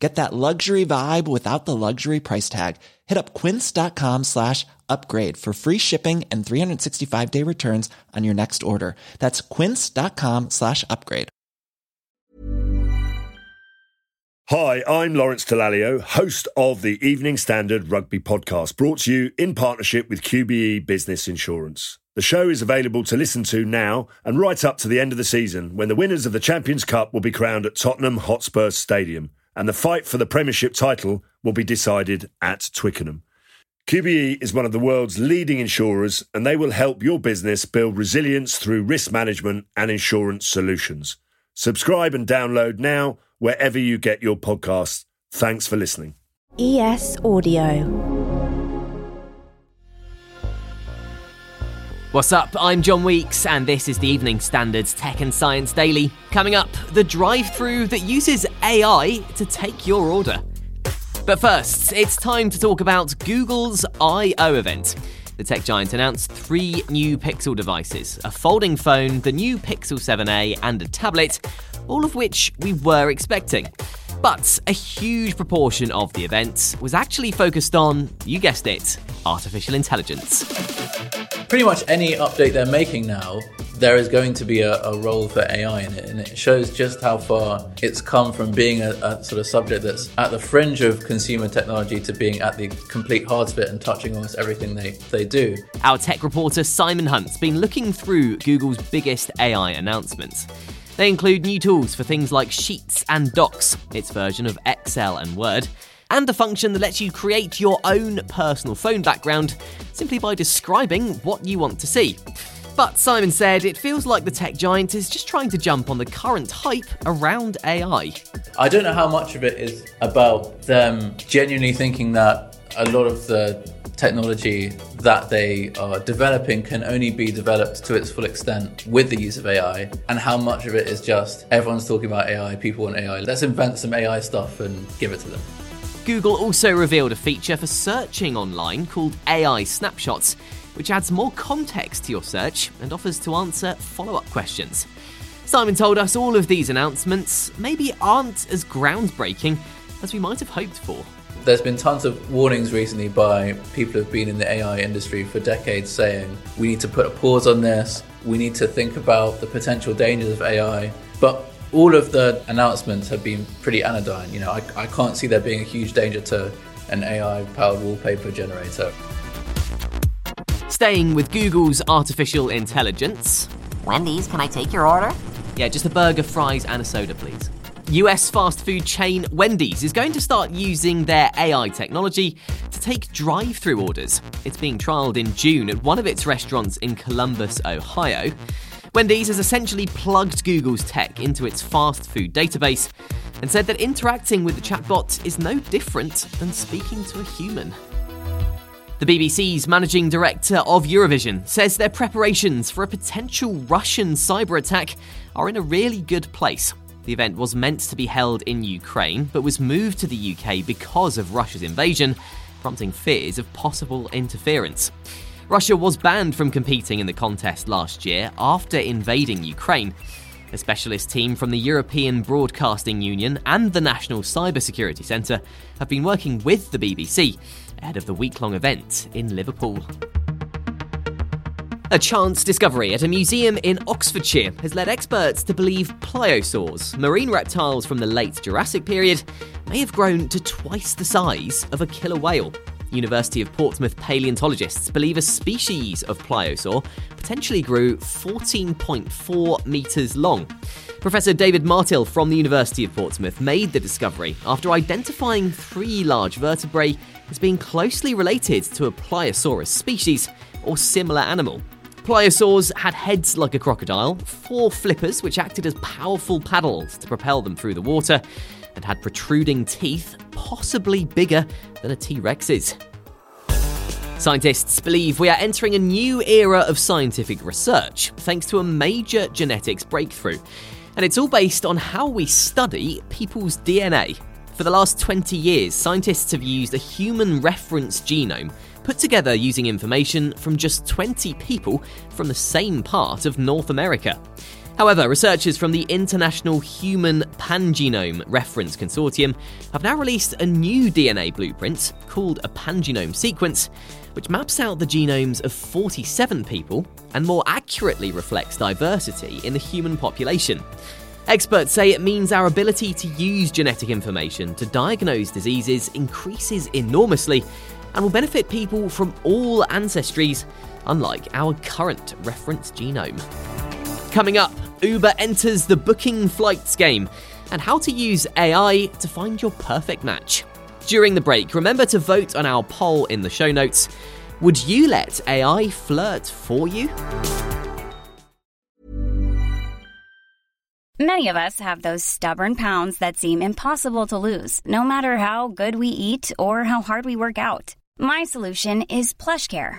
Get that luxury vibe without the luxury price tag. Hit up quince.com/upgrade for free shipping and 365-day returns on your next order. That's quince.com/upgrade. Hi, I'm Lawrence Dallaglio, host of the Evening Standard Rugby podcast, brought to you in partnership with QBE Business Insurance. The show is available to listen to now and right up to the end of the season, when the winners of the Champions Cup will be crowned at Tottenham Hotspur Stadium, and the fight for the Premiership title will be decided at Twickenham. QBE is one of the world's leading insurers, and they will help your business build resilience through risk management and insurance solutions. Subscribe and download now wherever you get your podcasts. Thanks for listening. ES Audio. What's up? I'm John Weeks, and this is the Evening Standard's Tech and Science Daily. Coming up, the drive-through that uses AI to take your order. But first, it's time to talk about Google's I/O event. The tech giant announced 3 new Pixel devices, a folding phone, the new Pixel 7a, and a tablet, all of which we were expecting. But a huge proportion of the event was actually focused on, you guessed it, artificial intelligence. Pretty much any update they're making now, there is going to be a role for AI in it, and it shows just how far it's come from being a sort of subject that's at the fringe of consumer technology to being at the complete heart of it and touching almost everything they do. Our tech reporter Simon Hunt's been looking through Google's biggest AI announcements. They include new tools for things like Sheets and Docs, its version of Excel and Word, and a function that lets you create your own personal phone background simply by describing what you want to see. But Simon said it feels like the tech giant is just trying to jump on the current hype around AI. I don't know how much of it is about them genuinely thinking that a lot of the technology that they are developing can only be developed to its full extent with the use of AI, and how much of it is just everyone's talking about AI, people want AI, let's invent some AI stuff and give it to them. Google also revealed a feature for searching online called AI Snapshots, which adds more context to your search and offers to answer follow-up questions. Simon told us all of these announcements maybe aren't as groundbreaking as we might have hoped for. There's been tons of warnings recently by people who've been in the AI industry for decades saying, we need to put a pause on this, we need to think about the potential dangers of AI, but all of the announcements have been pretty anodyne. You know, I can't see there being a huge danger to an AI-powered wallpaper generator. Staying with Google's artificial intelligence. Wendy's, can I take your order? Yeah, just a burger, fries, and a soda, please. US fast food chain Wendy's is going to start using their AI technology to take drive-through orders. It's being trialled in June at one of its restaurants in Columbus, Ohio. Wendy's has essentially plugged Google's tech into its fast food database and said that interacting with the chatbot is no different than speaking to a human. The BBC's managing director of Eurovision says their preparations for a potential Russian cyber attack are in a really good place. The event was meant to be held in Ukraine, but was moved to the UK because of Russia's invasion, prompting fears of possible interference. Russia was banned from competing in the contest last year after invading Ukraine. A specialist team from the European Broadcasting Union and the National Cyber Security Centre have been working with the BBC ahead of the week-long event in Liverpool. A chance discovery at a museum in Oxfordshire has led experts to believe pliosaurs, marine reptiles from the late Jurassic period, may have grown to twice the size of a killer whale. University of Portsmouth paleontologists believe a species of pliosaur potentially grew 14.4 metres long. Professor David Martill from the University of Portsmouth made the discovery after identifying 3 large vertebrae as being closely related to a Pliosaurus species or similar animal. Pliosaurs had heads like a crocodile, 4 flippers which acted as powerful paddles to propel them through the water, and had protruding teeth possibly bigger than a T-Rex's. Scientists believe we are entering a new era of scientific research, thanks to a major genetics breakthrough. And it's all based on how we study people's DNA. For the last 20 years, scientists have used a human reference genome put together using information from just 20 people from the same part of North America. However, researchers from the International Human Pangenome Reference Consortium have now released a new DNA blueprint called a pangenome sequence, which maps out the genomes of 47 people and more accurately reflects diversity in the human population. Experts say it means our ability to use genetic information to diagnose diseases increases enormously and will benefit people from all ancestries, unlike our current reference genome. Coming up, Uber enters the booking flights game and how to use AI to find your perfect match. During the break, remember to vote on our poll in the show notes. Would you let AI flirt for you? Many of us have those stubborn pounds that seem impossible to lose, no matter how good we eat or how hard we work out. My solution is PlushCare.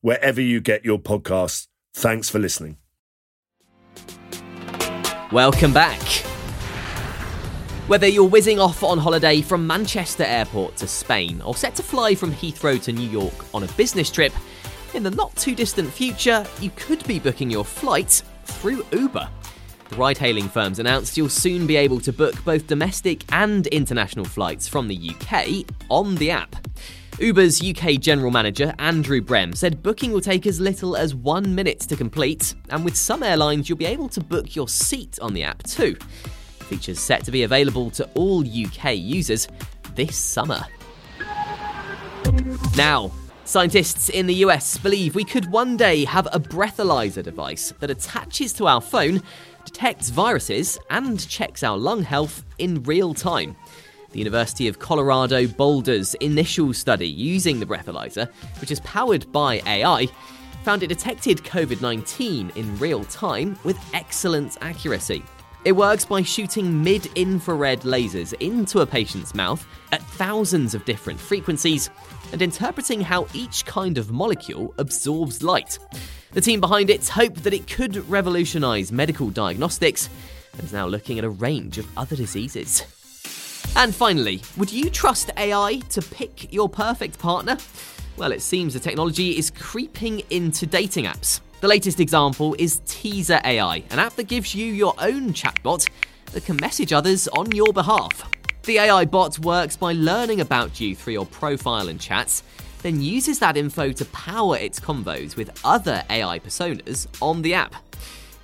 wherever you get your podcasts. Thanks for listening. Welcome back. Whether you're whizzing off on holiday from Manchester Airport to Spain or set to fly from Heathrow to New York on a business trip, in the not-too-distant future, you could be booking your flights through Uber. The ride-hailing firm's announced you'll soon be able to book both domestic and international flights from the UK on the app. Uber's UK General Manager, Andrew Brem, said booking will take as little as 1 minute to complete, and with some airlines, you'll be able to book your seat on the app too. Features set to be available to all UK users this summer. Now, scientists in the US believe we could one day have a breathalyzer device that attaches to our phone, detects viruses, and checks our lung health in real time. The University of Colorado Boulder's initial study using the breathalyzer, which is powered by AI, found it detected COVID-19 in real time with excellent accuracy. It works by shooting mid-infrared lasers into a patient's mouth at thousands of different frequencies and interpreting how each kind of molecule absorbs light. The team behind it hoped that it could revolutionise medical diagnostics and is now looking at a range of other diseases. And finally, would you trust AI to pick your perfect partner? Well, it seems the technology is creeping into dating apps. The latest example is Teaser AI, an app that gives you your own chatbot that can message others on your behalf. The AI bot works by learning about you through your profile and chats, then uses that info to power its convos with other AI personas on the app.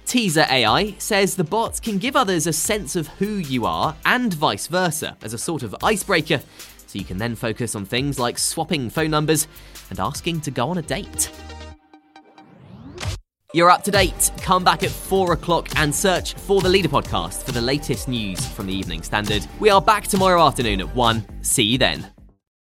Teaser AI says the bot can give others a sense of who you are and vice versa as a sort of icebreaker, so you can then focus on things like swapping phone numbers and asking to go on a date. You're up to date. Come back at 4 o'clock and search for The Leader Podcast for the latest news from the Evening Standard. We are back tomorrow afternoon at 1. See you then.